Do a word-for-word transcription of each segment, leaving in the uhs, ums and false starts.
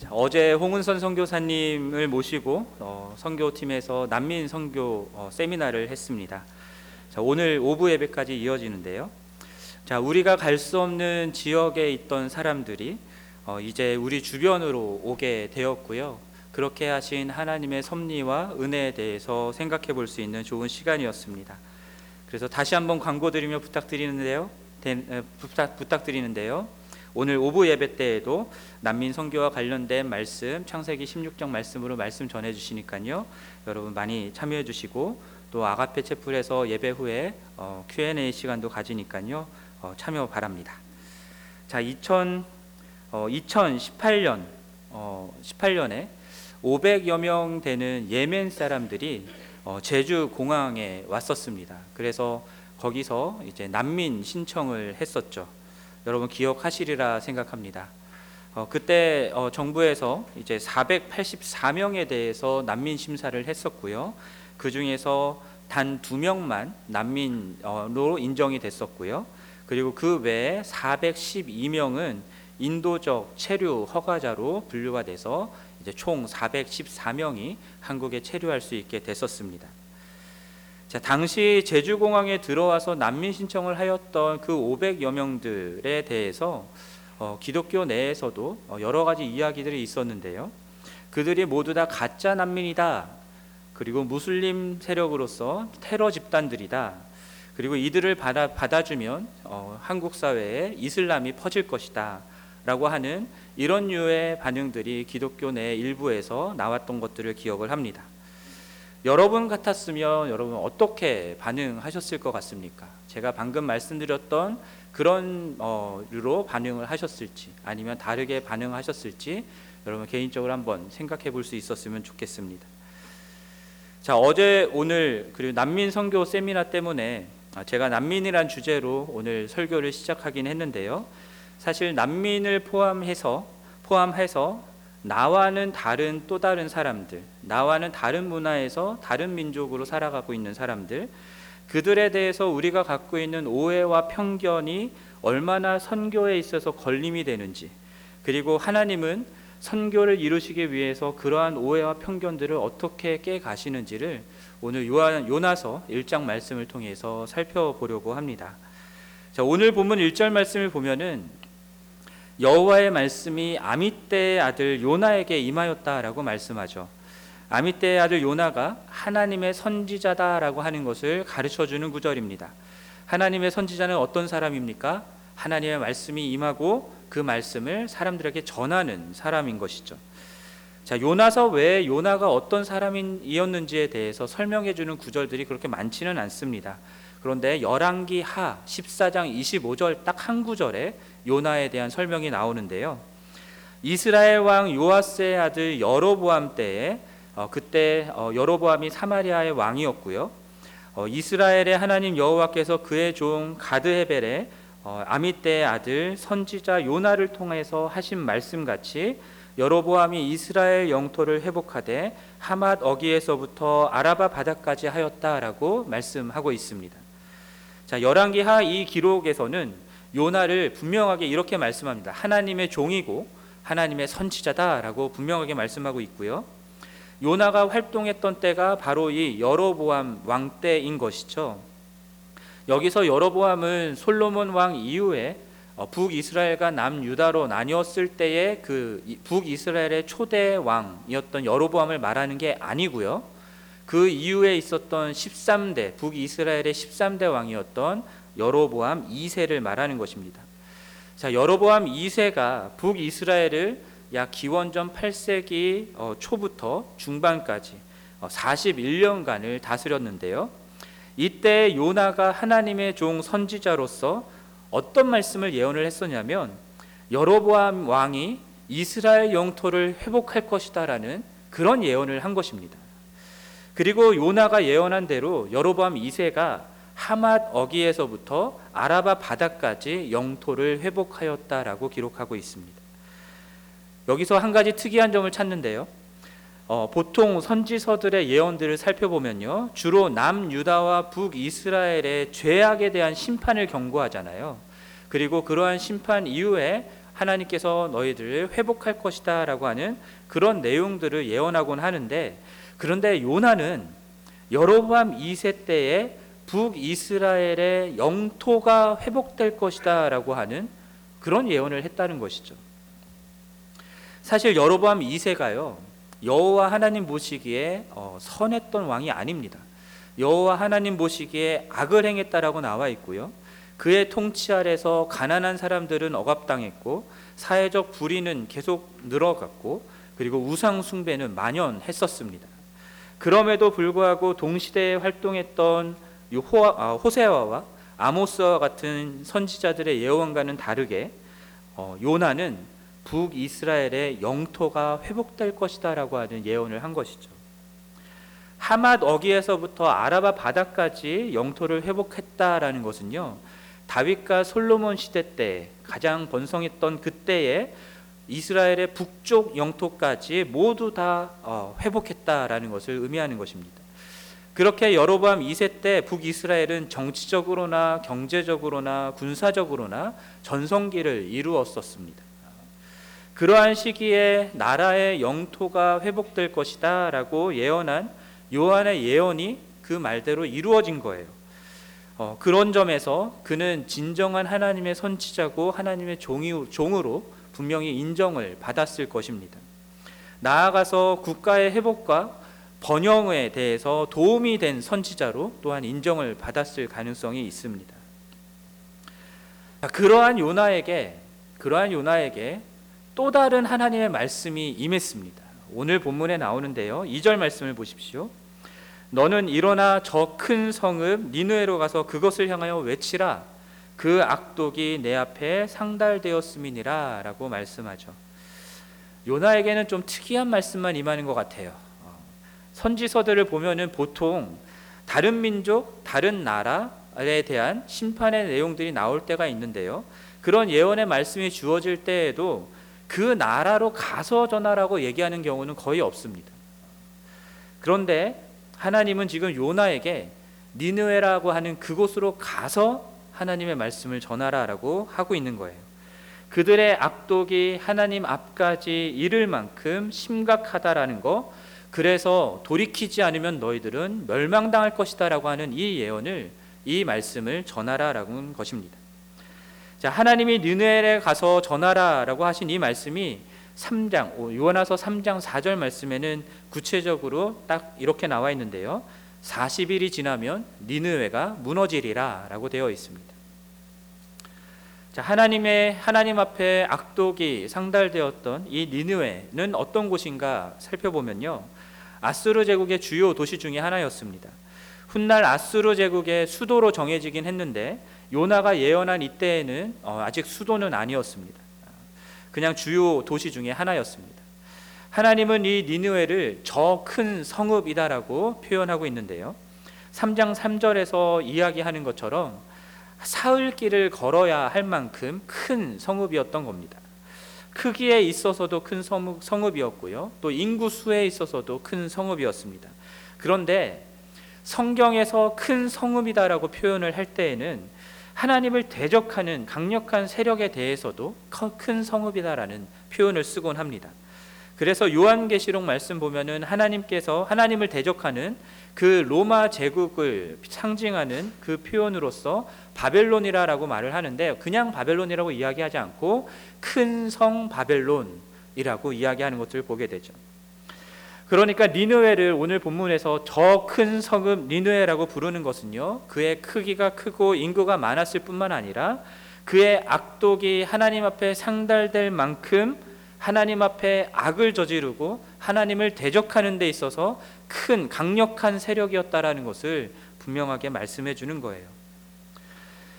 자, 어제 홍은선 선교사님을 모시고 어, 선교팀에서 난민 선교 어, 세미나를 했습니다. 자, 오늘 오후 예배까지 이어지는데요. 자, 우리가 갈 수 없는 지역에 있던 사람들이 어, 이제 우리 주변으로 오게 되었고요. 그렇게 하신 하나님의 섭리와 은혜에 대해서 생각해 볼 수 있는 좋은 시간이었습니다. 그래서 다시 한번 광고드리며 부탁드리는데요. 부탁, 부탁드리는데요. 오늘 오후 예배 때에도 난민 선교와 관련된 말씀, 창세기 십육 장 말씀으로 말씀 전해 주시니까요. 여러분 많이 참여해 주시고, 또 아가페 채플에서 예배 후에 어, 큐 앤 에이 시간도 가지니까요. 어, 참여 바랍니다. 자, 이천십팔 년에 오백여 명 되는 예멘 사람들이 어, 제주 공항에 왔었습니다. 그래서 거기서 이제 난민 신청을 했었죠. 여러분 기억하시리라 생각합니다. 어, 그때 어, 정부에서 이제 사백팔십사 명에 대해서 난민 심사를 했었고요. 그 중에서 단 두 명만 난민으로 인정이 됐었고요. 그리고 그 외에 사백십이 명은 인도적 체류 허가자로 분류가 돼서 이제 총 사백십사 명이 한국에 체류할 수 있게 됐었습니다. 자, 당시 제주공항에 들어와서 난민 신청을 하였던 그 오백여 명들에 대해서 어, 기독교 내에서도 여러 가지 이야기들이 있었는데요. 그들이 모두 다 가짜 난민이다. 그리고 무슬림 세력으로서 테러 집단들이다. 그리고 이들을 받아, 받아주면 어, 한국 사회에 이슬람이 퍼질 것이다. 라고 하는 이런 류의 반응들이 기독교 내 일부에서 나왔던 것들을 기억을 합니다. 여러분 같았으면 여러분 어떻게 반응하셨을 것 같습니까? 제가 방금 말씀드렸던 그런 어, 류로 반응을 하셨을지, 아니면 다르게 반응하셨을지 여러분 개인적으로 한번 생각해 볼 수 있었으면 좋겠습니다. 자, 어제 오늘 그리고 난민 선교 세미나 때문에 제가 난민이란 주제로 오늘 설교를 시작하긴 했는데요. 사실 난민을 포함해서 포함해서 나와는 다른 또 다른 사람들, 나와는 다른 문화에서 다른 민족으로 살아가고 있는 사람들, 그들에 대해서 우리가 갖고 있는 오해와 편견이 얼마나 선교에 있어서 걸림이 되는지, 그리고 하나님은 선교를 이루시기 위해서 그러한 오해와 편견들을 어떻게 깨가시는지를 오늘 요나서 일 장 말씀을 통해서 살펴보려고 합니다. 자, 오늘 본문 일 절 말씀을 보면은 여호와의 말씀이 아미떼의 아들 요나에게 임하였다라고 말씀하죠. 아미떼의 아들 요나가 하나님의 선지자다라고 하는 것을 가르쳐주는 구절입니다. 하나님의 선지자는 어떤 사람입니까? 하나님의 말씀이 임하고 그 말씀을 사람들에게 전하는 사람인 것이죠. 자, 요나서 외에 요나가 어떤 사람이었는지에 대해서 설명해주는 구절들이 그렇게 많지는 않습니다. 그런데 열왕기하 십사 장 이십오 절 딱 한 구절에 요나에 대한 설명이 나오는데요. 이스라엘 왕 요아스의 아들 여로보암 때에 어, 그때 어, 여로보암이 사마리아의 왕이었고요. 어, 이스라엘의 하나님 여호와께서 그의 종 가드헤벨의 어, 아미떼의 아들 선지자 요나를 통해서 하신 말씀같이 여로보암이 이스라엘 영토를 회복하되 하맛 어귀에서부터 아라바 바다까지 하였다라고 말씀하고 있습니다. 자, 열왕기하 이 기록에서는 요나를 분명하게 이렇게 말씀합니다. 하나님의 종이고 하나님의 선지자다라고 분명하게 말씀하고 있고요. 요나가 활동했던 때가 바로 이 여로보암 왕 때인 것이죠. 여기서 여로보암은 솔로몬 왕 이후에 북이스라엘과 남유다로 나뉘었을 때의 그 북이스라엘의 초대 왕이었던 여로보암을 말하는 게 아니고요. 그 이후에 있었던 십삼 대, 북이스라엘의 십삼 대 왕이었던 여로보암 이 세를 말하는 것입니다. 자, 여로보암 이 세가 북이스라엘을 약 기원전 팔 세기 초부터 중반까지 사십일 년간을 다스렸는데요. 이때 요나가 하나님의 종 선지자로서 어떤 말씀을 예언을 했었냐면 여로보암 왕이 이스라엘 영토를 회복할 것이다 라는 그런 예언을 한 것입니다. 그리고 요나가 예언한 대로 여로보암 이 세가 하맛 어귀에서부터 아라바 바다까지 영토를 회복하였다라고 기록하고 있습니다. 여기서 한 가지 특이한 점을 찾는데요. 어, 보통 선지서들의 예언들을 살펴보면요, 주로 남유다와 북이스라엘의 죄악에 대한 심판을 경고하잖아요. 그리고 그러한 심판 이후에 하나님께서 너희들을 회복할 것이다 라고 하는 그런 내용들을 예언하곤 하는데, 그런데 요나는 여로보암 이 세 때에 북이스라엘의 영토가 회복될 것이다 라고 하는 그런 예언을 했다는 것이죠. 사실 여로보암 이 세가요 여호와 하나님 보시기에 선했던 왕이 아닙니다. 여호와 하나님 보시기에 악을 행했다라고 나와 있고요, 그의 통치 아래서 가난한 사람들은 억압당했고, 사회적 불의는 계속 늘어갔고, 그리고 우상 숭배는 만연했었습니다. 그럼에도 불구하고 동시대에 활동했던 호세아와 아모스와 같은 선지자들의 예언과는 다르게 요나는 북이스라엘의 영토가 회복될 것이다 라고 하는 예언을 한 것이죠. 하맛 어귀에서부터 아라바 바다까지 영토를 회복했다라는 것은요, 다윗과 솔로몬 시대 때 가장 번성했던 그때에 이스라엘의 북쪽 영토까지 모두 다 회복했다라는 것을 의미하는 것입니다. 그렇게 여로보암 이 세 때 북이스라엘은 정치적으로나 경제적으로나 군사적으로나 전성기를 이루었었습니다. 그러한 시기에 나라의 영토가 회복될 것이다 라고 예언한 요한의 예언이 그 말대로 이루어진 거예요. 어, 그런 점에서 그는 진정한 하나님의 선지자고 하나님의 종이, 종으로 분명히 인정을 받았을 것입니다. 나아가서 국가의 회복과 번영에 대해서 도움이 된 선지자로 또한 인정을 받았을 가능성이 있습니다. 그러한 요나에게 그러한 요나에게 또 다른 하나님의 말씀이 임했습니다. 오늘 본문에 나오는데요, 이 절 말씀을 보십시오. 너는 일어나 저 큰 성읍 니느웨로 가서 그것을 향하여 외치라. 그 악독이 내 앞에 상달되었음이니라 라고 말씀하죠. 요나에게는 좀 특이한 말씀만 임하는 것 같아요. 선지서들을 보면은 보통 다른 민족, 다른 나라에 대한 심판의 내용들이 나올 때가 있는데요, 그런 예언의 말씀이 주어질 때에도 그 나라로 가서 전하라고 얘기하는 경우는 거의 없습니다. 그런데 하나님은 지금 요나에게 니느웨라고 하는 그곳으로 가서 하나님의 말씀을 전하라라고 하고 있는 거예요. 그들의 악독이 하나님 앞까지 이를 만큼 심각하다라는 거, 그래서 돌이키지 않으면 너희들은 멸망당할 것이다 라고 하는 이 예언을, 이 말씀을 전하라라고 하는 것입니다. 자, 하나님이 니느웨에 가서 전하라라고 하신 이 말씀이 삼 장, 요나서 삼 장 사 절 말씀에는 구체적으로 딱 이렇게 나와 있는데요, 사십 일이 지나면 니느웨가 무너지리라 라고 되어 있습니다. 자, 하나님의, 하나님 앞에 악독이 상달되었던 이 니느웨는 어떤 곳인가 살펴보면요, 아수르 제국의 주요 도시 중에 하나였습니다. 훗날 아수르 제국의 수도로 정해지긴 했는데, 요나가 예언한 이때에는 아직 수도는 아니었습니다. 그냥 주요 도시 중에 하나였습니다. 하나님은 이 니느웨를 저 큰 성읍이다라고 표현하고 있는데요, 삼 장 삼 절에서 이야기하는 것처럼 사흘길을 걸어야 할 만큼 큰 성읍이었던 겁니다. 크기에 있어서도 큰 성읍, 성읍이었고요, 또 인구 수에 있어서도 큰 성읍이었습니다. 그런데 성경에서 큰 성읍이다라고 표현을 할 때에는 하나님을 대적하는 강력한 세력에 대해서도 큰 성읍이다라는 표현을 쓰곤 합니다. 그래서 요한계시록 말씀 보면은 하나님께서 하나님을 대적하는 그 로마 제국을 상징하는 그 표현으로서 바벨론이라고 말을 하는데, 그냥 바벨론이라고 이야기하지 않고 큰 성 바벨론이라고 이야기하는 것을 보게 되죠. 그러니까 니느웨를 오늘 본문에서 저 큰 성읍 니느웨라고 부르는 것은요, 그의 크기가 크고 인구가 많았을 뿐만 아니라 그의 악독이 하나님 앞에 상달될 만큼 하나님 앞에 악을 저지르고 하나님을 대적하는 데 있어서 큰 강력한 세력이었다라는 것을 분명하게 말씀해 주는 거예요.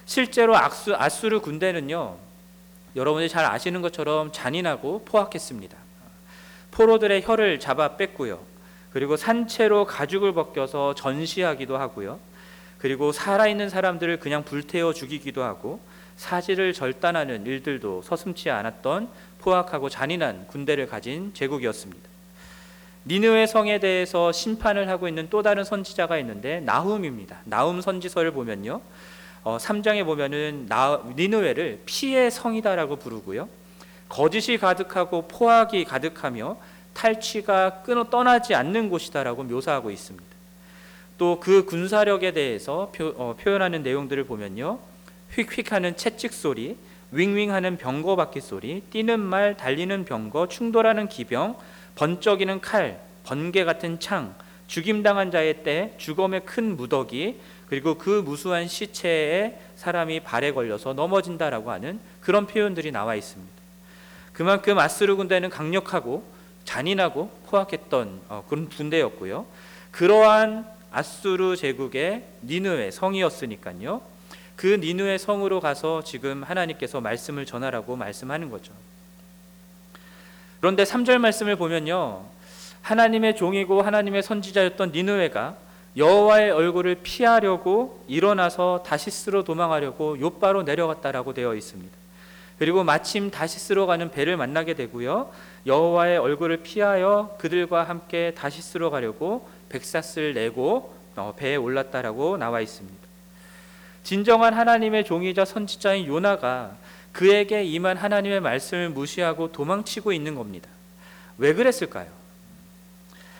실제로 악수, 아수르 군대는요, 여러분이 잘 아시는 것처럼 잔인하고 포악했습니다. 포로들의 혀를 잡아 뺐고요, 그리고 산채로 가죽을 벗겨서 전시하기도 하고요, 그리고 살아있는 사람들을 그냥 불태워 죽이기도 하고, 사지를 절단하는 일들도 서슴지 않았던 포악하고 잔인한 군대를 가진 제국이었습니다. 니느웨 성에 대해서 심판을 하고 있는 또 다른 선지자가 있는데 나훔입니다. 나훔 선지서를 보면요, 어, 삼 장에 보면은 나, 니느웨를 피의 성이다라고 부르고요, 거짓이 가득하고 포악이 가득하며 탈취가 끊어 떠나지 않는 곳이다라고 묘사하고 있습니다. 또 그 군사력에 대해서 표, 어, 표현하는 내용들을 보면요, 휙휙하는 채찍 소리, 윙윙하는 병거 바퀴 소리, 뛰는 말, 달리는 병거, 충돌하는 기병, 번쩍이는 칼, 번개 같은 창, 죽임당한 자의 때, 죽음의 큰 무더기, 그리고 그 무수한 시체에 사람이 발에 걸려서 넘어진다라고 하는 그런 표현들이 나와 있습니다. 그만큼 아수르 군대는 강력하고 잔인하고 포악했던 그런 군대였고요. 그러한 아수르 제국의 니느웨 성이었으니까요. 그 니느웨 성으로 가서 지금 하나님께서 말씀을 전하라고 말씀하는 거죠. 그런데 삼 절 말씀을 보면요, 하나님의 종이고 하나님의 선지자였던 니느웨가 여호와의 얼굴을 피하려고 일어나서 다시스로 도망하려고 욥바로 내려갔다라고 되어 있습니다. 그리고 마침 다시스로 가는 배를 만나게 되고요, 여호와의 얼굴을 피하여 그들과 함께 다시스로 가려고 백사스를 내고 배에 올랐다라고 나와 있습니다. 진정한 하나님의 종이자 선지자인 요나가 그에게 임한 하나님의 말씀을 무시하고 도망치고 있는 겁니다. 왜 그랬을까요?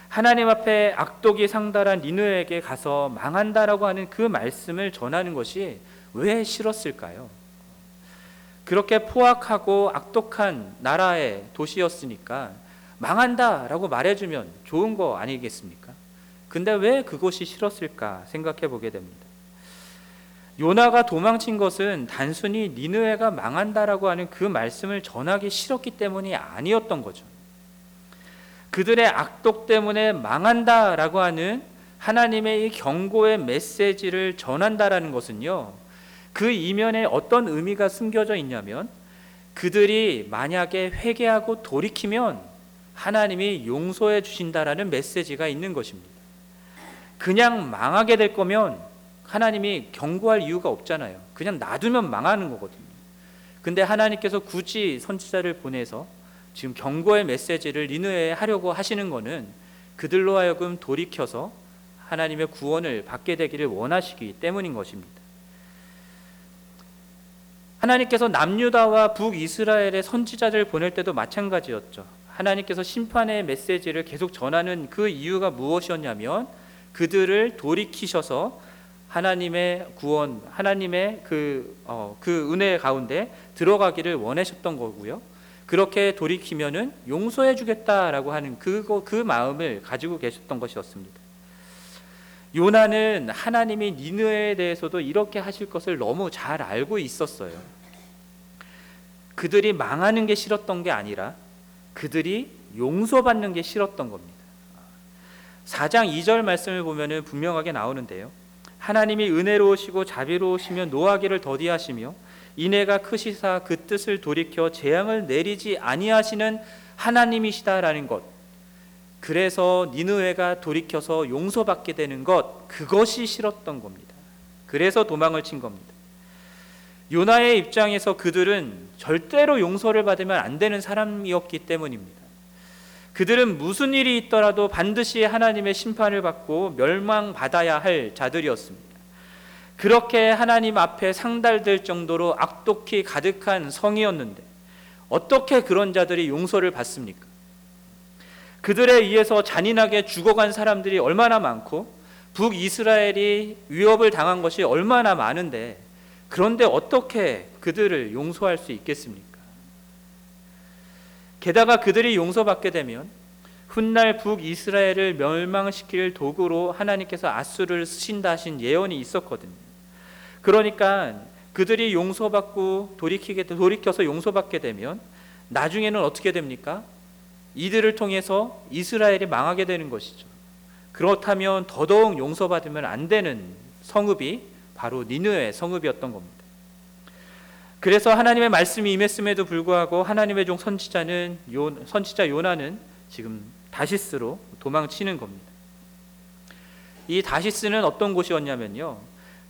하나님 앞에 악독이 상달한 니느웨에게 가서 망한다라고 하는 그 말씀을 전하는 것이 왜 싫었을까요? 그렇게 포악하고 악독한 나라의 도시였으니까 망한다라고 말해주면 좋은 거 아니겠습니까? 근데 왜 그것이 싫었을까 생각해 보게 됩니다. 요나가 도망친 것은 단순히 니느웨가 망한다라고 하는 그 말씀을 전하기 싫었기 때문이 아니었던 거죠. 그들의 악독 때문에 망한다라고 하는 하나님의 이 경고의 메시지를 전한다라는 것은요, 그 이면에 어떤 의미가 숨겨져 있냐면, 그들이 만약에 회개하고 돌이키면 하나님이 용서해 주신다라는 메시지가 있는 것입니다. 그냥 망하게 될 거면 하나님이 경고할 이유가 없잖아요. 그냥 놔두면 망하는 거거든요. 근데 하나님께서 굳이 선지자를 보내서 지금 경고의 메시지를 니느웨에 하려고 하시는 것은 그들로 하여금 돌이켜서 하나님의 구원을 받게 되기를 원하시기 때문인 것입니다. 하나님께서 남유다와 북이스라엘의 선지자들을 보낼 때도 마찬가지였죠. 하나님께서 심판의 메시지를 계속 전하는 그 이유가 무엇이었냐면, 그들을 돌이키셔서 하나님의 구원, 하나님의 그, 어, 그 은혜 가운데 들어가기를 원하셨던 거고요, 그렇게 돌이키면은 용서해 주겠다라고 하는 그거, 그 마음을 가지고 계셨던 것이었습니다. 요나는 하나님이 니느웨에 대해서도 이렇게 하실 것을 너무 잘 알고 있었어요. 그들이 망하는 게 싫었던 게 아니라 그들이 용서받는 게 싫었던 겁니다. 사 장 이 절 말씀을 보면은 분명하게 나오는데요, 하나님이 은혜로우시고 자비로우시며 노하기를 더디하시며 이내가 크시사 그 뜻을 돌이켜 재앙을 내리지 아니하시는 하나님이시다라는 것, 그래서 니느웨가 돌이켜서 용서받게 되는 것, 그것이 싫었던 겁니다. 그래서 도망을 친 겁니다. 요나의 입장에서 그들은 절대로 용서를 받으면 안 되는 사람이었기 때문입니다. 그들은 무슨 일이 있더라도 반드시 하나님의 심판을 받고 멸망받아야 할 자들이었습니다. 그렇게 하나님 앞에 상달될 정도로 악독히 가득한 성이었는데 어떻게 그런 자들이 용서를 받습니까? 그들에 의해서 잔인하게 죽어간 사람들이 얼마나 많고 북이스라엘이 위협을 당한 것이 얼마나 많은데, 그런데 어떻게 그들을 용서할 수 있겠습니까? 게다가 그들이 용서받게 되면 훗날 북이스라엘을 멸망시킬 도구로 하나님께서 아수르를 쓰신다 하신 예언이 있었거든요. 그러니까 그들이 용서받고 돌이키게, 돌이켜서 용서받게 되면 나중에는 어떻게 됩니까? 이들을 통해서 이스라엘이 망하게 되는 것이죠. 그렇다면 더더욱 용서받으면 안 되는 성읍이 바로 니느웨 성읍이었던 겁니다. 그래서 하나님의 말씀이 임했음에도 불구하고 하나님의 종 선지자는 요, 선지자 요나는 지금 다시스로 도망치는 겁니다. 이 다시스는 어떤 곳이었냐면요,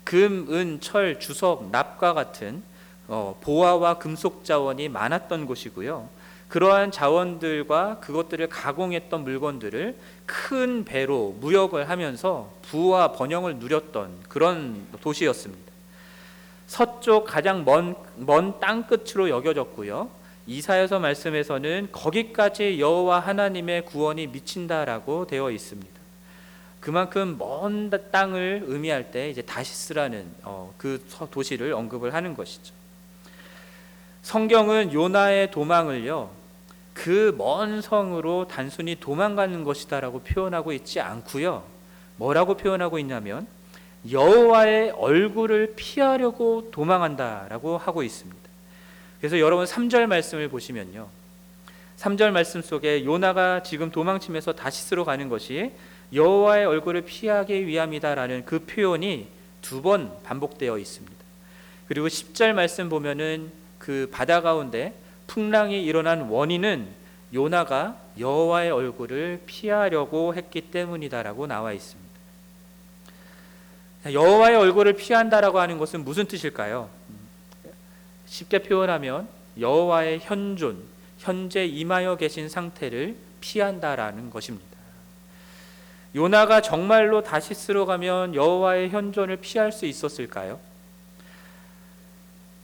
금, 은, 철, 주석, 납과 같은 어, 보화와 금속 자원이 많았던 곳이고요, 그러한 자원들과 그것들을 가공했던 물건들을 큰 배로 무역을 하면서 부와 번영을 누렸던 그런 도시였습니다. 서쪽 가장 먼, 먼 땅끝으로 여겨졌고요, 이사야서 말씀에서는 거기까지 여호와 하나님의 구원이 미친다라고 되어 있습니다. 그만큼 먼 땅을 의미할 때 이제 다시스라는 그 도시를 언급을 하는 것이죠. 성경은 요나의 도망을요, 그 먼 성으로 단순히 도망가는 것이다라고 표현하고 있지 않고요. 뭐라고 표현하고 있냐면 여호와의 얼굴을 피하려고 도망한다라고 하고 있습니다. 그래서 여러분 삼 절 말씀을 보시면요, 삼 절 말씀 속에 요나가 지금 도망치면서 다시스로 가는 것이 여호와의 얼굴을 피하기 위함이다라는 그 표현이 두 번 반복되어 있습니다. 그리고 십 절 말씀 보면은 그 바다 가운데 풍랑이 일어난 원인은 요나가 여호와의 얼굴을 피하려고 했기 때문이다라고 나와 있습니다. 여호와의 얼굴을 피한다라고 하는 것은 무슨 뜻일까요? 쉽게 표현하면 여호와의 현존, 현재 임하여 계신 상태를 피한다라는 것입니다. 요나가 정말로 다시스로 가면 여호와의 현존을 피할 수 있었을까요?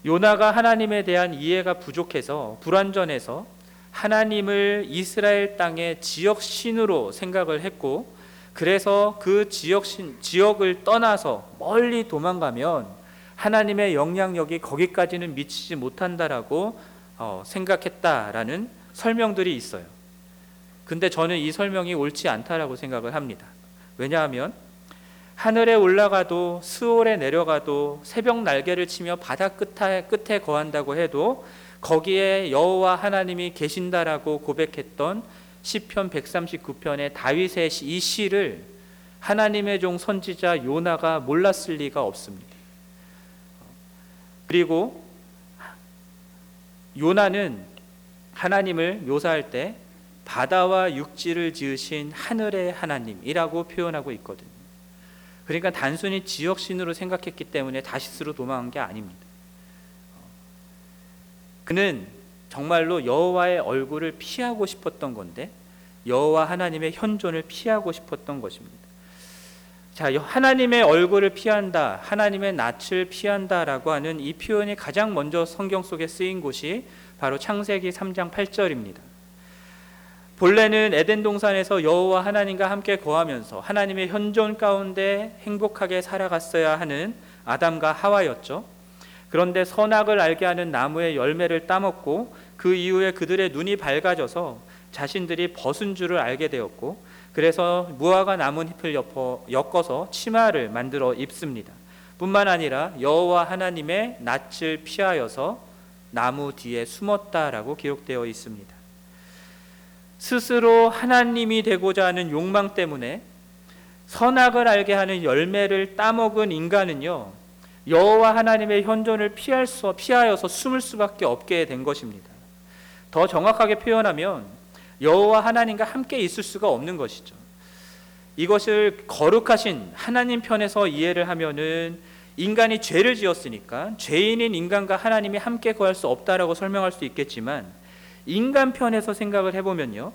요나가 하나님에 대한 이해가 부족해서, 불완전해서 하나님을 이스라엘 땅의 지역신으로 생각을 했고, 그래서 그 지역신, 지역을 떠나서 멀리 도망가면 하나님의 영향력이 거기까지는 미치지 못한다라고 어, 생각했다라는 설명들이 있어요. 근데 저는 이 설명이 옳지 않다라고 생각을 합니다. 왜냐하면 하늘에 올라가도 스올에 내려가도 새벽 날개를 치며 바다 끝에, 끝에 거한다고 해도 거기에 여호와 하나님이 계신다라고 고백했던 시편 백삼십구 편의 다윗의 이 시를 하나님의 종 선지자 요나가 몰랐을 리가 없습니다. 그리고 요나는 하나님을 묘사할 때 바다와 육지를 지으신 하늘의 하나님이라고 표현하고 있거든요. 그러니까 단순히 지역신으로 생각했기 때문에 다시스로 도망한 게 아닙니다. 그는 정말로 여호와의 얼굴을 피하고 싶었던 건데 여호와 하나님의 현존을 피하고 싶었던 것입니다. 자, 하나님의 얼굴을 피한다, 하나님의 낯을 피한다라고 하는 이 표현이 가장 먼저 성경 속에 쓰인 곳이 바로 창세기 삼 장 팔 절입니다. 본래는 에덴 동산에서 여호와 하나님과 함께 거하면서 하나님의 현존 가운데 행복하게 살아갔어야 하는 아담과 하와였죠. 그런데 선악을 알게 하는 나무의 열매를 따먹고 그 이후에 그들의 눈이 밝아져서 자신들이 벗은 줄을 알게 되었고, 그래서 무화과 나뭇잎을 엮어서 치마를 만들어 입습니다. 뿐만 아니라 여호와 하나님의 낯을 피하여서 나무 뒤에 숨었다라고 기록되어 있습니다. 스스로 하나님이 되고자 하는 욕망 때문에 선악을 알게 하는 열매를 따먹은 인간은요, 여호와 하나님의 현존을 피할 수, 피하여서 숨을 수밖에 없게 된 것입니다. 더 정확하게 표현하면 여호와 하나님과 함께 있을 수가 없는 것이죠. 이것을 거룩하신 하나님 편에서 이해를 하면은 인간이 죄를 지었으니까 죄인인 인간과 하나님이 함께 거할 수 없다라고 설명할 수 있겠지만, 인간 편에서 생각을 해보면요,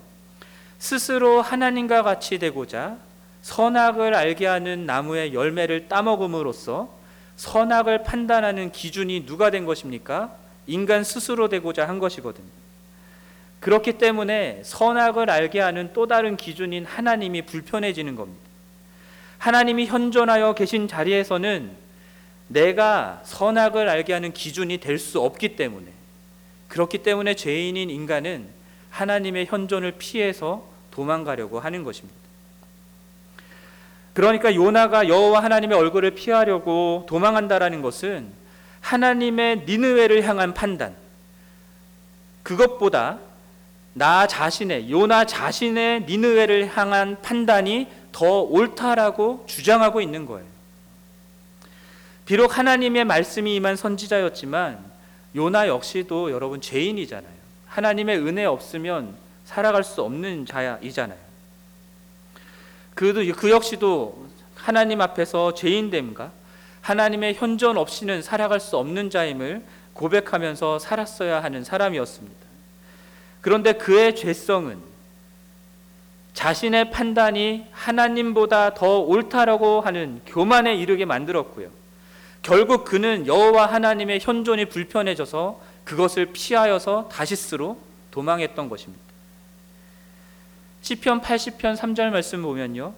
스스로 하나님과 같이 되고자 선악을 알게 하는 나무의 열매를 따먹음으로써 선악을 판단하는 기준이 누가 된 것입니까? 인간 스스로 되고자 한 것이거든요. 그렇기 때문에 선악을 알게 하는 또 다른 기준인 하나님이 불편해지는 겁니다. 하나님이 현존하여 계신 자리에서는 내가 선악을 알게 하는 기준이 될 수 없기 때문에, 그렇기 때문에 죄인인 인간은 하나님의 현존을 피해서 도망가려고 하는 것입니다. 그러니까 요나가 여호와 하나님의 얼굴을 피하려고 도망한다라는 것은 하나님의 니느웨를 향한 판단, 그것보다 나 자신의, 요나 자신의 니느웨를 향한 판단이 더 옳다라고 주장하고 있는 거예요. 비록 하나님의 말씀이 임한 선지자였지만 요나 역시도 여러분 죄인이잖아요. 하나님의 은혜 없으면 살아갈 수 없는 자이잖아요. 그도, 그 역시도 하나님 앞에서 죄인됨과 하나님의 현존 없이는 살아갈 수 없는 자임을 고백하면서 살았어야 하는 사람이었습니다. 그런데 그의 죄성은 자신의 판단이 하나님보다 더 옳다라고 하는 교만에 이르게 만들었고요. 결국 그는 여호와 하나님의 현존이 불편해져서 그것을 피하여서 다시스로 도망했던 것입니다. 시편 팔십 편 삼 절 말씀 보면요,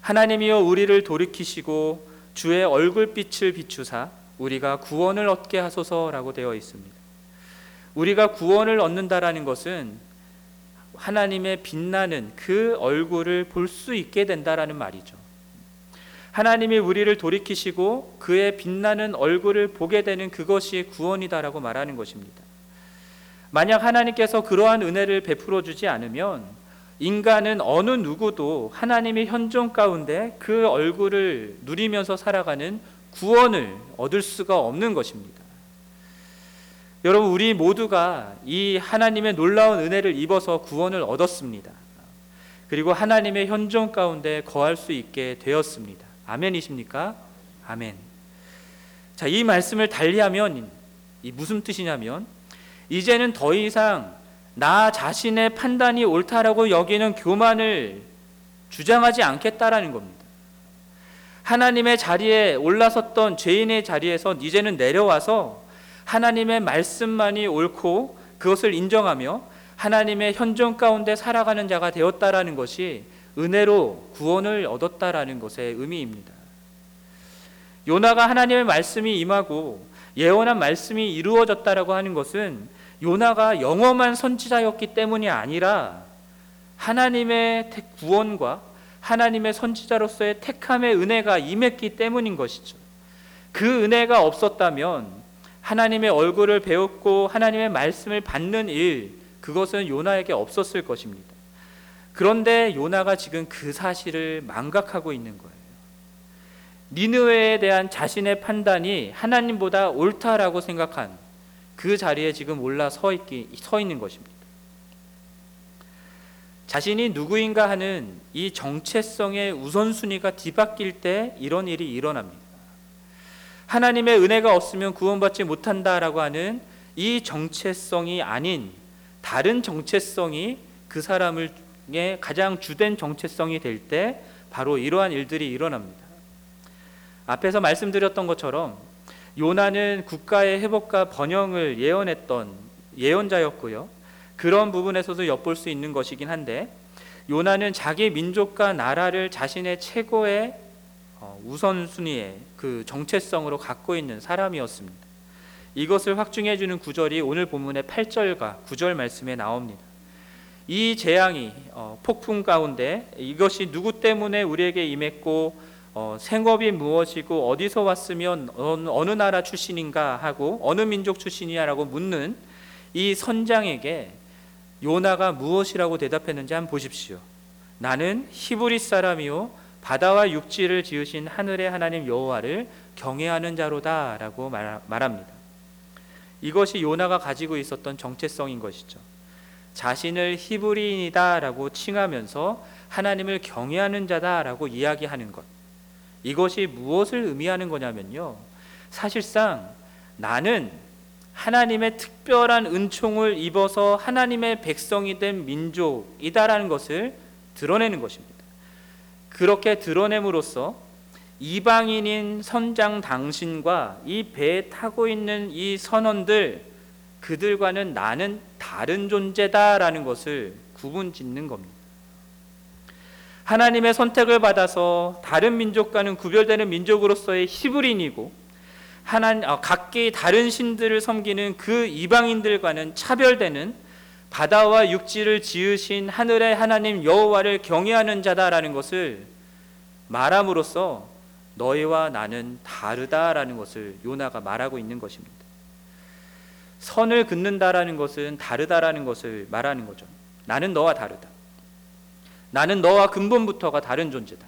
하나님이여 우리를 돌이키시고 주의 얼굴빛을 비추사 우리가 구원을 얻게 하소서라고 되어 있습니다. 우리가 구원을 얻는다라는 것은 하나님의 빛나는 그 얼굴을 볼 수 있게 된다라는 말이죠. 하나님이 우리를 돌이키시고 그의 빛나는 얼굴을 보게 되는 그것이 구원이다라고 말하는 것입니다. 만약 하나님께서 그러한 은혜를 베풀어 주지 않으면 인간은 어느 누구도 하나님의 현존 가운데 그 얼굴을 누리면서 살아가는 구원을 얻을 수가 없는 것입니다. 여러분, 우리 모두가 이 하나님의 놀라운 은혜를 입어서 구원을 얻었습니다. 그리고 하나님의 현존 가운데 거할 수 있게 되었습니다. 아멘이십니까? 아멘. 자, 이 말씀을 달리하면 이 무슨 뜻이냐면, 이제는 더 이상 나 자신의 판단이 옳다라고 여기는 교만을 주장하지 않겠다라는 겁니다. 하나님의 자리에 올라섰던 죄인의 자리에서 이제는 내려와서 하나님의 말씀만이 옳고 그것을 인정하며 하나님의 현존 가운데 살아가는 자가 되었다라는 것이 은혜로 구원을 얻었다라는 것의 의미입니다. 요나가 하나님의 말씀이 임하고 예언한 말씀이 이루어졌다라고 하는 것은 요나가 영험한 선지자였기 때문이 아니라 하나님의 구원과 하나님의 선지자로서의 택함의 은혜가 임했기 때문인 것이죠. 그 은혜가 없었다면 하나님의 얼굴을 배웠고 하나님의 말씀을 받는 일, 그것은 요나에게 없었을 것입니다. 그런데 요나가 지금 그 사실을 망각하고 있는 거예요. 니느웨에 대한 자신의 판단이 하나님보다 옳다라고 생각한 그 자리에 지금 올라 서, 있기, 서 있는 것입니다. 자신이 누구인가 하는 이 정체성의 우선순위가 뒤바뀔 때 이런 일이 일어납니다. 하나님의 은혜가 없으면 구원받지 못한다라고 하는 이 정체성이 아닌 다른 정체성이 그 사람의 가장 주된 정체성이 될 때 바로 이러한 일들이 일어납니다. 앞에서 말씀드렸던 것처럼 요나는 국가의 회복과 번영을 예언했던 예언자였고요, 그런 부분에서도 엿볼 수 있는 것이긴 한데, 요나는 자기 민족과 나라를 자신의 최고의 우선순위의 그 정체성으로 갖고 있는 사람이었습니다. 이것을 확증해 주는 구절이 오늘 본문의 팔 절과 구 절 말씀에 나옵니다. 이 재앙이 어, 폭풍 가운데 이것이 누구 때문에 우리에게 임했고 어, 생업이 무엇이고 어디서 왔으면 어느, 어느 나라 출신인가 하고 어느 민족 출신이야라고 묻는 이 선장에게 요나가 무엇이라고 대답했는지 한번 보십시오. 나는 히브리 사람이요 바다와 육지를 지으신 하늘의 하나님 여호와를 경외하는 자로다 라고 말, 말합니다. 이것이 요나가 가지고 있었던 정체성인 것이죠. 자신을 히브리인이다 라고 칭하면서 하나님을 경외하는 자다 라고 이야기하는 것, 이것이 무엇을 의미하는 거냐면요, 사실상 나는 하나님의 특별한 은총을 입어서 하나님의 백성이 된 민족이다라는 것을 드러내는 것입니다. 그렇게 드러냄으로써 이방인인 선장 당신과 이 배에 타고 있는 이 선원들, 그들과는 나는 다른 존재다라는 것을 구분 짓는 겁니다. 하나님의 선택을 받아서 다른 민족과는 구별되는 민족으로서의 히브리인이고 하나님, 각기 다른 신들을 섬기는 그 이방인들과는 차별되는 바다와 육지를 지으신 하늘의 하나님 여호와를 경외하는 자다라는 것을 말함으로써 너희와 나는 다르다라는 것을 요나가 말하고 있는 것입니다. 선을 긋는다라는 것은 다르다라는 것을 말하는 거죠. 나는 너와 다르다. 나는 너와 근본부터가 다른 존재다.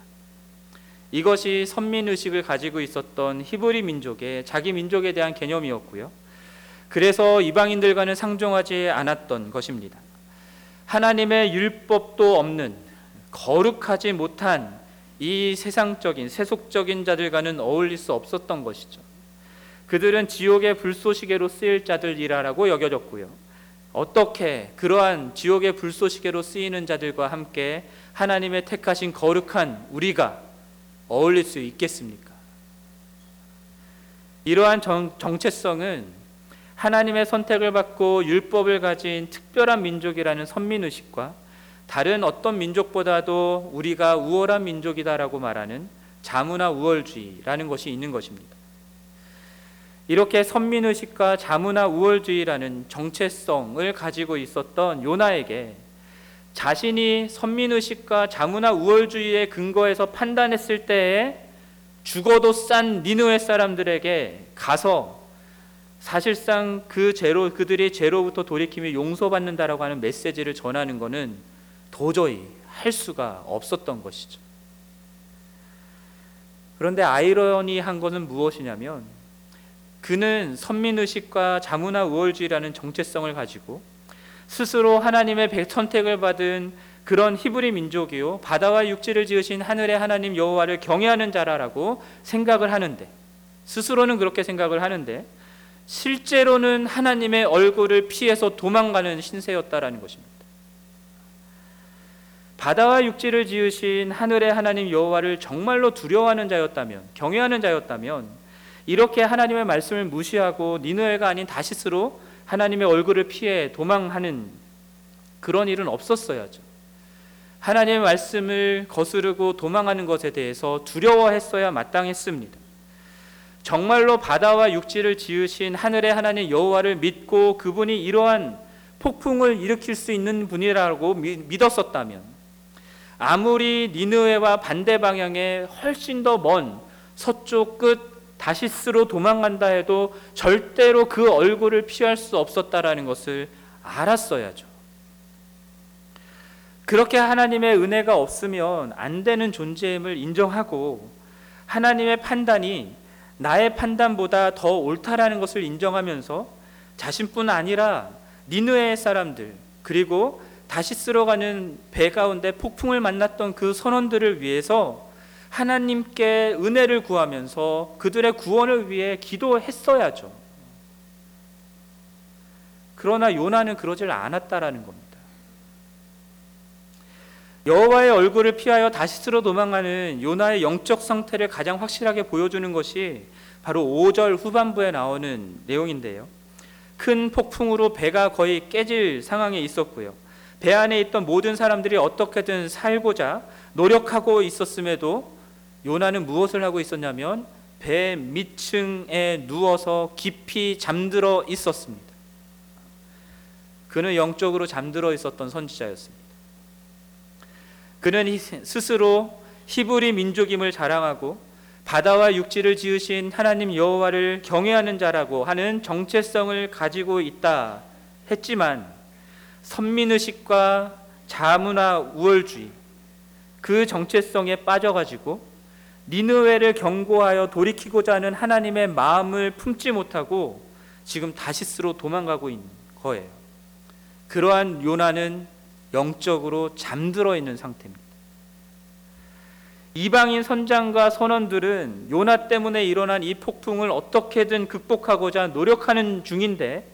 이것이 선민의식을 가지고 있었던 히브리 민족의 자기 민족에 대한 개념이었고요, 그래서 이방인들과는 상종하지 않았던 것입니다. 하나님의 율법도 없는 거룩하지 못한 이 세상적인 세속적인 자들과는 어울릴 수 없었던 것이죠. 그들은 지옥의 불쏘시개로 쓰일 자들이라고 여겨졌고요, 어떻게 그러한 지옥의 불쏘시개로 쓰이는 자들과 함께 하나님의 택하신 거룩한 우리가 어울릴 수 있겠습니까? 이러한 정, 정체성은 하나님의 선택을 받고 율법을 가진 특별한 민족이라는 선민의식과 다른 어떤 민족보다도 우리가 우월한 민족이다라고 말하는 자문화 우월주의라는 것이 있는 것입니다. 이렇게 선민의식과 자문화 우월주의라는 정체성을 가지고 있었던 요나에게 자신이 선민의식과 자문화 우월주의의 근거에서 판단했을 때에 죽어도 싼 니느웨 사람들에게 가서 사실상 그 죄로, 그들이 죄로부터 돌이킴이 용서받는다라고 하는 메시지를 전하는 것은 도저히 할 수가 없었던 것이죠. 그런데 아이러니한 것은 무엇이냐면 그는 선민의식과 자문화 우월주의라는 정체성을 가지고 스스로 하나님의 선택을 받은 그런 히브리 민족이요 바다와 육지를 지으신 하늘의 하나님 여호와를 경외하는 자라라고 생각을 하는데, 스스로는 그렇게 생각을 하는데 실제로는 하나님의 얼굴을 피해서 도망가는 신세였다라는 것입니다. 바다와 육지를 지으신 하늘의 하나님 여호와를 정말로 두려워하는 자였다면, 경외하는 자였다면 이렇게 하나님의 말씀을 무시하고 니느웨가 아닌 다시스로 하나님의 얼굴을 피해 도망하는 그런 일은 없었어야죠. 하나님의 말씀을 거스르고 도망하는 것에 대해서 두려워했어야 마땅했습니다. 정말로 바다와 육지를 지으신 하늘의 하나님 여호와를 믿고 그분이 이러한 폭풍을 일으킬 수 있는 분이라고 믿었었다면 아무리 니느웨와 반대 방향에 훨씬 더 먼 서쪽 끝 다시스로 도망간다 해도 절대로 그 얼굴을 피할 수 없었다라는 것을 알았어야죠. 그렇게 하나님의 은혜가 없으면 안 되는 존재임을 인정하고 하나님의 판단이 나의 판단보다 더 옳다라는 것을 인정하면서 자신뿐 아니라 니느웨의 사람들 그리고 다시스로 가는 배 가운데 폭풍을 만났던 그 선원들을 위해서 하나님께 은혜를 구하면서 그들의 구원을 위해 기도했어야죠. 그러나 요나는 그러질 않았다라는 겁니다. 여호와의 얼굴을 피하여 다시스로 도망가는 요나의 영적 상태를 가장 확실하게 보여주는 것이 바로 오 절 후반부에 나오는 내용인데요. 큰 폭풍으로 배가 거의 깨질 상황에 있었고요. 배 안에 있던 모든 사람들이 어떻게든 살고자 노력하고 있었음에도 요나는 무엇을 하고 있었냐면 배 밑층에 누워서 깊이 잠들어 있었습니다. 그는 영적으로 잠들어 있었던 선지자였습니다. 그는 스스로 히브리 민족임을 자랑하고 바다와 육지를 지으신 하나님 여호와를 경외하는 자라고 하는 정체성을 가지고 있다 했지만 선민의식과 자문화 우월주의 그 정체성에 빠져가지고 니느웨를 경고하여 돌이키고자 하는 하나님의 마음을 품지 못하고 지금 다시스로 도망가고 있는 거예요. 그러한 요나는 영적으로 잠들어 있는 상태입니다. 이방인 선장과 선원들은 요나 때문에 일어난 이 폭풍을 어떻게든 극복하고자 노력하는 중인데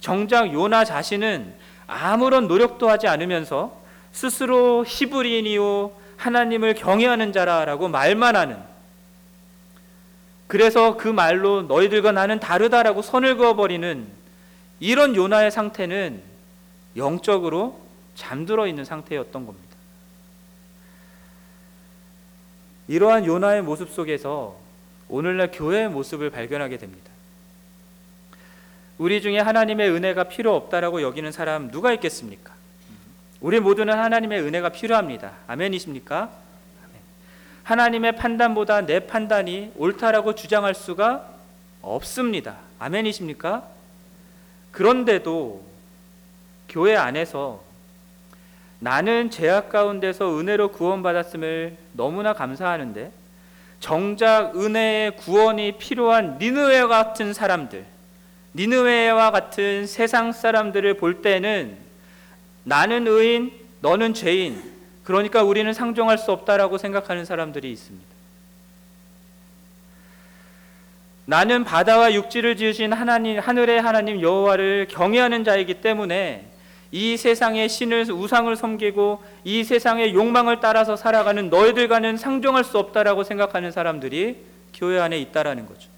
정작 요나 자신은 아무런 노력도 하지 않으면서 스스로 히브리인이요 하나님을 경외하는 자라라고 말만 하는, 그래서 그 말로 너희들과 나는 다르다라고 선을 그어버리는 이런 요나의 상태는 영적으로 잠들어 있는 상태였던 겁니다. 이러한 요나의 모습 속에서 오늘날 교회의 모습을 발견하게 됩니다. 우리 중에 하나님의 은혜가 필요 없다라고 여기는 사람 누가 있겠습니까? 우리 모두는 하나님의 은혜가 필요합니다. 아멘이십니까? 아멘. 하나님의 판단보다 내 판단이 옳다라고 주장할 수가 없습니다. 아멘이십니까? 그런데도 교회 안에서 나는 죄악 가운데서 은혜로 구원받았음을 너무나 감사하는데 정작 은혜의 구원이 필요한 니느웨 같은 사람들, 니느웨와 같은 세상 사람들을 볼 때는 나는 의인, 너는 죄인, 그러니까 우리는 상종할 수 없다라고 생각하는 사람들이 있습니다. 나는 바다와 육지를 지으신 하나님, 하늘의 하나님 여호와를 경외하는 자이기 때문에 이 세상의 신을, 우상을 섬기고 이 세상의 욕망을 따라서 살아가는 너희들과는 상종할 수 없다라고 생각하는 사람들이 교회 안에 있다라는 거죠.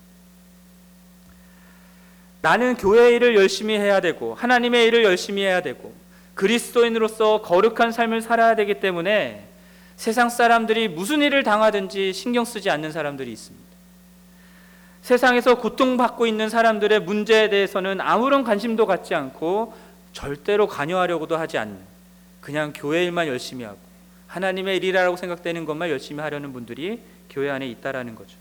나는 교회 일을 열심히 해야 되고 하나님의 일을 열심히 해야 되고 그리스도인으로서 거룩한 삶을 살아야 되기 때문에 세상 사람들이 무슨 일을 당하든지 신경 쓰지 않는 사람들이 있습니다. 세상에서 고통받고 있는 사람들의 문제에 대해서는 아무런 관심도 갖지 않고 절대로 관여하려고도 하지 않는, 그냥 교회 일만 열심히 하고 하나님의 일이라고 생각되는 것만 열심히 하려는 분들이 교회 안에 있다라는 거죠.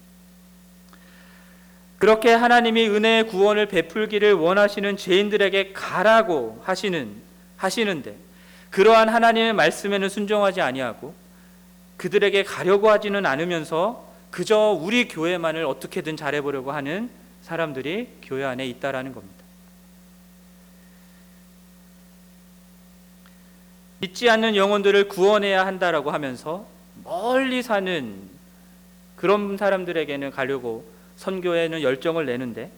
그렇게 하나님이 은혜의 구원을 베풀기를 원하시는 죄인들에게 가라고 하시는, 하시는데 그러한 하나님의 말씀에는 순종하지 아니하고 그들에게 가려고 하지는 않으면서 그저 우리 교회만을 어떻게든 잘해보려고 하는 사람들이 교회 안에 있다라는 겁니다. 믿지 않는 영혼들을 구원해야 한다라고 하면서 멀리 사는 그런 사람들에게는 가려고 선교에는 열정을 내는데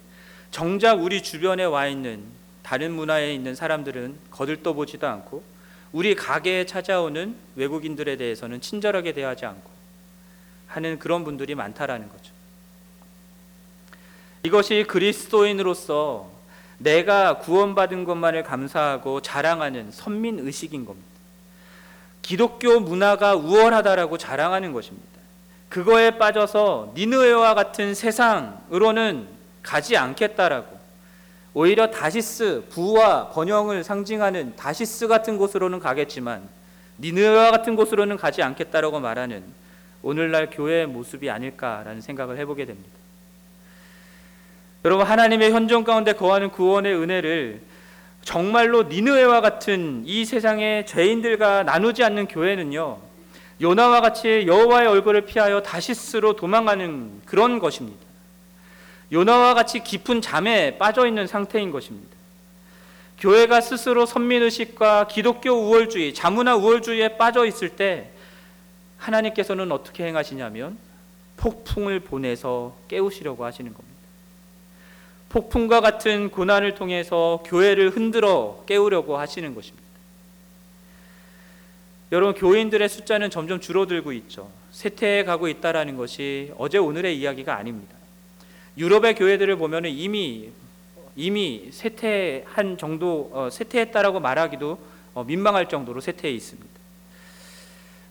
정작 우리 주변에 와 있는 다른 문화에 있는 사람들은 거들떠보지도 않고 우리 가게에 찾아오는 외국인들에 대해서는 친절하게 대하지 않고 하는 그런 분들이 많다라는 거죠. 이것이 그리스도인으로서 내가 구원받은 것만을 감사하고 자랑하는 선민의식인 겁니다. 기독교 문화가 우월하다라고 자랑하는 것입니다. 그거에 빠져서 니느웨와 같은 세상으로는 가지 않겠다라고, 오히려 다시스, 부와 번영을 상징하는 다시스 같은 곳으로는 가겠지만 니느웨와 같은 곳으로는 가지 않겠다라고 말하는 오늘날 교회의 모습이 아닐까라는 생각을 해보게 됩니다. 여러분, 하나님의 현존 가운데 거하는 구원의 은혜를 정말로 니느웨와 같은 이 세상의 죄인들과 나누지 않는 교회는요, 요나와 같이 여호와의 얼굴을 피하여 다시스로 도망가는 그런 것입니다. 요나와 같이 깊은 잠에 빠져있는 상태인 것입니다. 교회가 스스로 선민의식과 기독교 우월주의, 자문화 우월주의에 빠져있을 때 하나님께서는 어떻게 행하시냐면 폭풍을 보내서 깨우시려고 하시는 겁니다. 폭풍과 같은 고난을 통해서 교회를 흔들어 깨우려고 하시는 것입니다. 여러분, 교인들의 숫자는 점점 줄어들고 있죠. 쇠퇴해 가고 있다는 것이 어제 오늘의 이야기가 아닙니다. 유럽의 교회들을 보면 이미 이미 쇠퇴한 정도, 쇠퇴했다라고 말하기도 민망할 정도로 쇠퇴해 있습니다.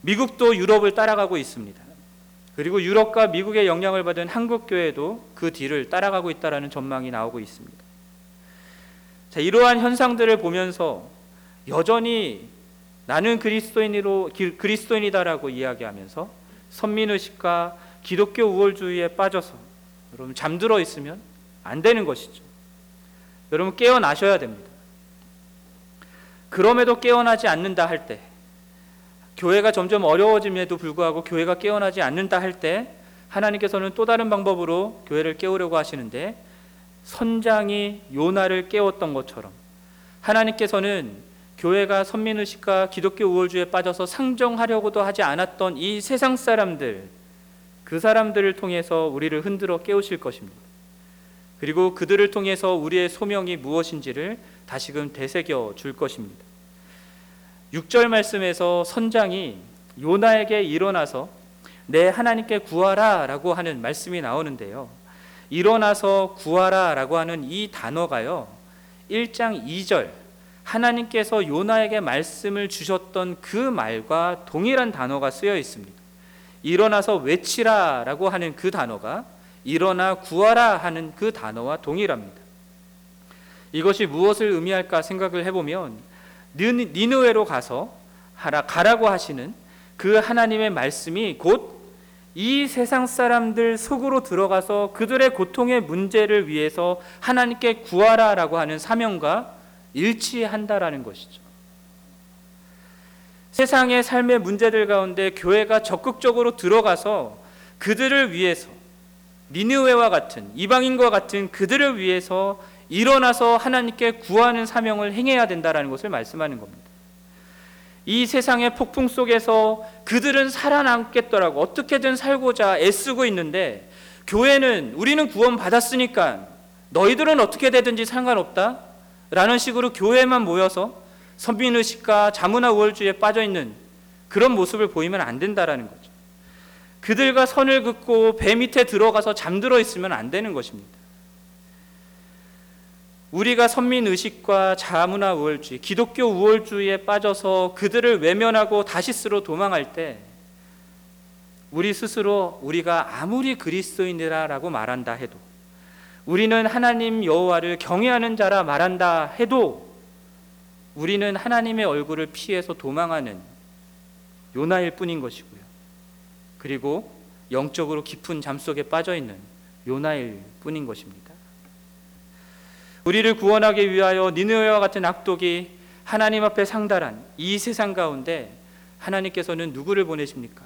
미국도 유럽을 따라가고 있습니다. 그리고 유럽과 미국의 영향을 받은 한국 교회도 그 뒤를 따라가고 있다라는 전망이 나오고 있습니다. 자, 이러한 현상들을 보면서 여전히 나는 그리스도인으로 그리스도인이다라고 이야기하면서 선민의식과 기독교 우월주의에 빠져서 여러분 잠들어 있으면 안 되는 것이죠. 여러분, 깨어나셔야 됩니다. 그럼에도 깨어나지 않는다 할 때, 교회가 점점 어려워짐에도 불구하고 교회가 깨어나지 않는다 할 때 하나님께서는 또 다른 방법으로 교회를 깨우려고 하시는데, 선장이 요나를 깨웠던 것처럼 하나님께서는 교회가 선민의식과 기독교 우월주의에 빠져서 상정하려고도 하지 않았던 이 세상 사람들, 그 사람들을 통해서 우리를 흔들어 깨우실 것입니다. 그리고 그들을 통해서 우리의 소명이 무엇인지를 다시금 되새겨 줄 것입니다. 육 절 말씀에서 선장이 요나에게 일어나서 내 하나님께 구하라 라고 하는 말씀이 나오는데요, 일어나서 구하라 라고 하는 이 단어가요, 일 장 이 절 하나님께서 요나에게 말씀을 주셨던 그 말과 동일한 단어가 쓰여 있습니다. 일어나서 외치라 라고 하는 그 단어가 일어나 구하라 하는 그 단어와 동일합니다. 이것이 무엇을 의미할까 생각을 해보면 니느웨로 가서 하라, 가라고 하시는 그 하나님의 말씀이 곧 이 세상 사람들 속으로 들어가서 그들의 고통의 문제를 위해서 하나님께 구하라 라고 하는 사명과 일치한다라는 것이죠. 세상의 삶의 문제들 가운데 교회가 적극적으로 들어가서 그들을 위해서, 니느웨와 같은 이방인과 같은 그들을 위해서 일어나서 하나님께 구하는 사명을 행해야 된다라는 것을 말씀하는 겁니다. 이 세상의 폭풍 속에서 그들은 살아남겠더라고, 어떻게든 살고자 애쓰고 있는데 교회는 우리는 구원받았으니까 너희들은 어떻게 되든지 상관없다 라는 식으로 교회만 모여서 선민의식과 자문화 우월주의에 빠져있는 그런 모습을 보이면 안 된다라는 거죠. 그들과 선을 긋고 배 밑에 들어가서 잠들어 있으면 안 되는 것입니다. 우리가 선민의식과 자문화 우월주의, 기독교 우월주의에 빠져서 그들을 외면하고 다시스로 도망할 때 우리 스스로 우리가 아무리 그리스도인이라고 말한다 해도, 우리는 하나님 여호와를 경외하는 자라 말한다 해도 우리는 하나님의 얼굴을 피해서 도망하는 요나일 뿐인 것이고요, 그리고 영적으로 깊은 잠 속에 빠져있는 요나일 뿐인 것입니다. 우리를 구원하기 위하여 니느웨와 같은 악독이 하나님 앞에 상달한 이 세상 가운데 하나님께서는 누구를 보내십니까?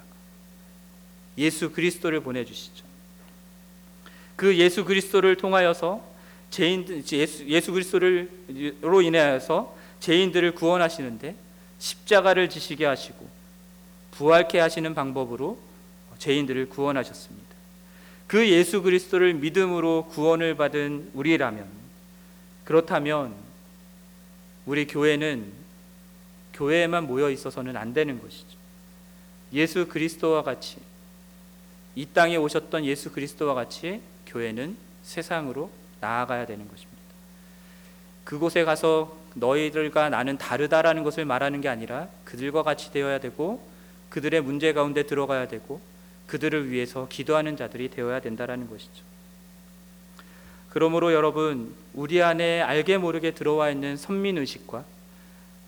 예수 그리스도를 보내주시죠. 그 예수 그리스도를 통하여서 죄인, 예수, 예수 그리스도로 인하여서 죄인들을 구원하시는데 십자가를 지시게 하시고 부활케 하시는 방법으로 죄인들을 구원하셨습니다. 그 예수 그리스도를 믿음으로 구원을 받은 우리라면, 그렇다면 우리 교회는 교회에만 모여 있어서는 안 되는 것이죠. 예수 그리스도와 같이, 이 땅에 오셨던 예수 그리스도와 같이 교회는 세상으로 나아가야 되는 것입니다. 그곳에 가서 너희들과 나는 다르다라는 것을 말하는 게 아니라 그들과 같이 되어야 되고, 그들의 문제 가운데 들어가야 되고, 그들을 위해서 기도하는 자들이 되어야 된다라는 것이죠. 그러므로 여러분, 우리 안에 알게 모르게 들어와 있는 선민의식과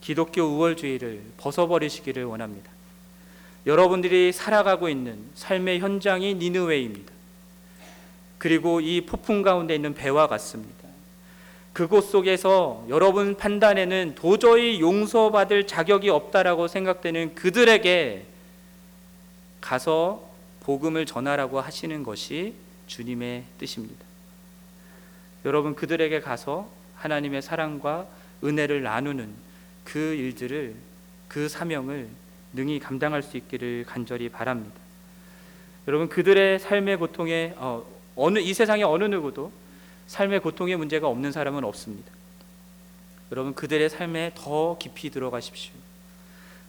기독교 우월주의를 벗어버리시기를 원합니다. 여러분들이 살아가고 있는 삶의 현장이 니느웨입니다. 그리고 이 폭풍 가운데 있는 배와 같습니다. 그곳 속에서 여러분 판단에는 도저히 용서받을 자격이 없다라고 생각되는 그들에게 가서 복음을 전하라고 하시는 것이 주님의 뜻입니다. 여러분, 그들에게 가서 하나님의 사랑과 은혜를 나누는 그 일들을, 그 사명을 능히 감당할 수 있기를 간절히 바랍니다. 여러분, 그들의 삶의 고통에 어, 어느 이 세상의 어느 누구도 삶의 고통의 문제가 없는 사람은 없습니다. 여러분, 그들의 삶에 더 깊이 들어가십시오.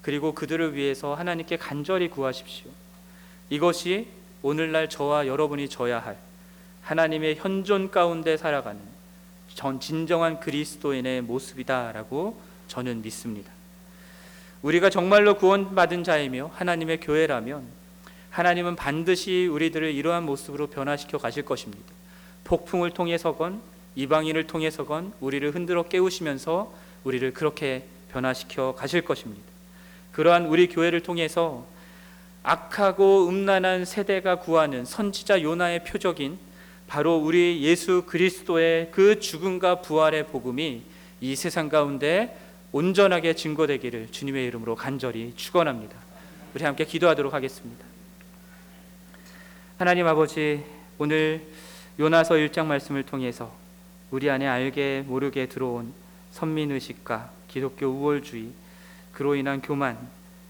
그리고 그들을 위해서 하나님께 간절히 구하십시오. 이것이 오늘날 저와 여러분이 져야 할 하나님의 현존 가운데 살아가는 전 진정한 그리스도인의 모습이다라고 저는 믿습니다. 우리가 정말로 구원받은 자이며 하나님의 교회라면 하나님은 반드시 우리들을 이러한 모습으로 변화시켜 가실 것입니다. 폭풍을 통해서건 이방인을 통해서건 우리를 흔들어 깨우시면서 우리를 그렇게 변화시켜 가실 것입니다. 그러한 우리 교회를 통해서 악하고 음란한 세대가 구하는 선지자 요나의 표적인 바로 우리 예수 그리스도의 그 죽음과 부활의 복음이 이 세상 가운데 온전하게 증거되기를 주님의 이름으로 간절히 축원합니다. 우리 함께 기도하도록 하겠습니다. 하나님 아버지, 오늘 요나서 일 장 말씀을 통해서 우리 안에 알게 모르게 들어온 선민의식과 기독교 우월주의, 그로 인한 교만,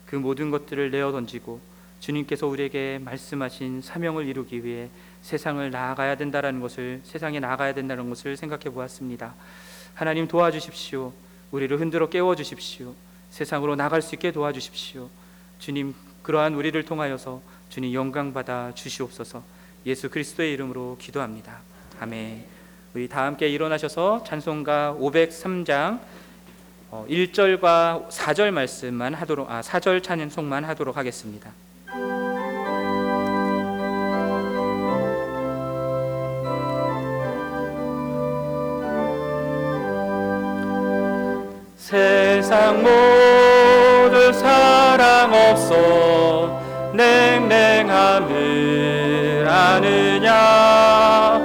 그 모든 것들을 내어던지고 주님께서 우리에게 말씀하신 사명을 이루기 위해 세상을 나아가야 된다라는 것을, 세상에 나아가야 된다는 것을 생각해 보았습니다. 하나님, 도와주십시오. 우리를 흔들어 깨워주십시오. 세상으로 나갈 수 있게 도와주십시오. 주님, 그러한 우리를 통하여서 주님 영광받아 주시옵소서. 예수 그리스도의 이름으로 기도합니다. 아멘. 우리 다 함께 일어나셔서 찬송가 오백삼 장 일 절과 사 절 말씀만 하도록, 아, 사 절 찬송만 하도록 하겠습니다. 세상 모두 사랑 없어 냉랭함을 아느냐,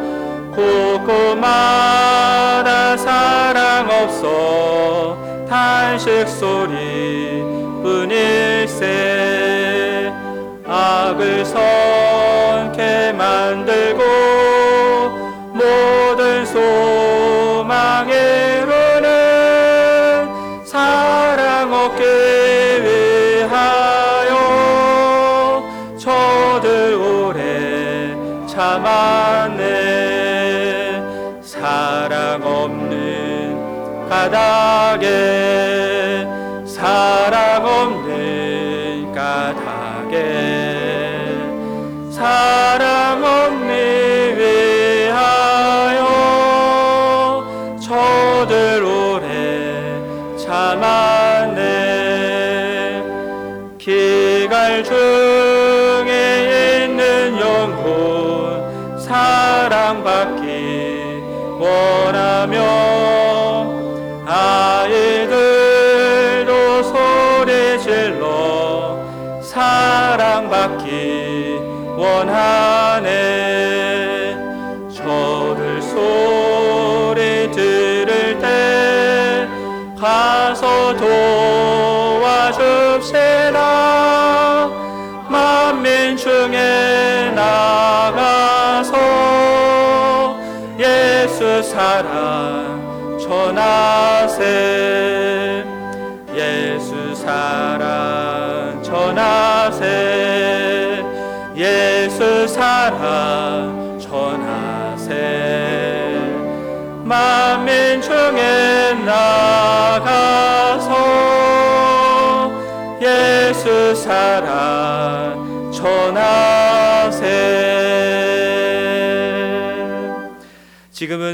곳곳마다 사랑 없어 탄식 소리뿐일세. 악을 선케 만들고 모든 소망에 참았네. 사랑 없는 가닥에, 사랑 없는 가닥에, 사랑 없는 위하여 저 발 중에 있는 영혼 사랑받기 원하며 아이들도 소리질러 사랑받기 원하네. 저들 소리 들을 때 가서 도와줍시다. 만민 중에 나가서 예수 사랑 전하세. 예수 사랑 전하세. 예수 사랑 전하세. 만민 중에 나가서 예수 사랑 전하세. 지금은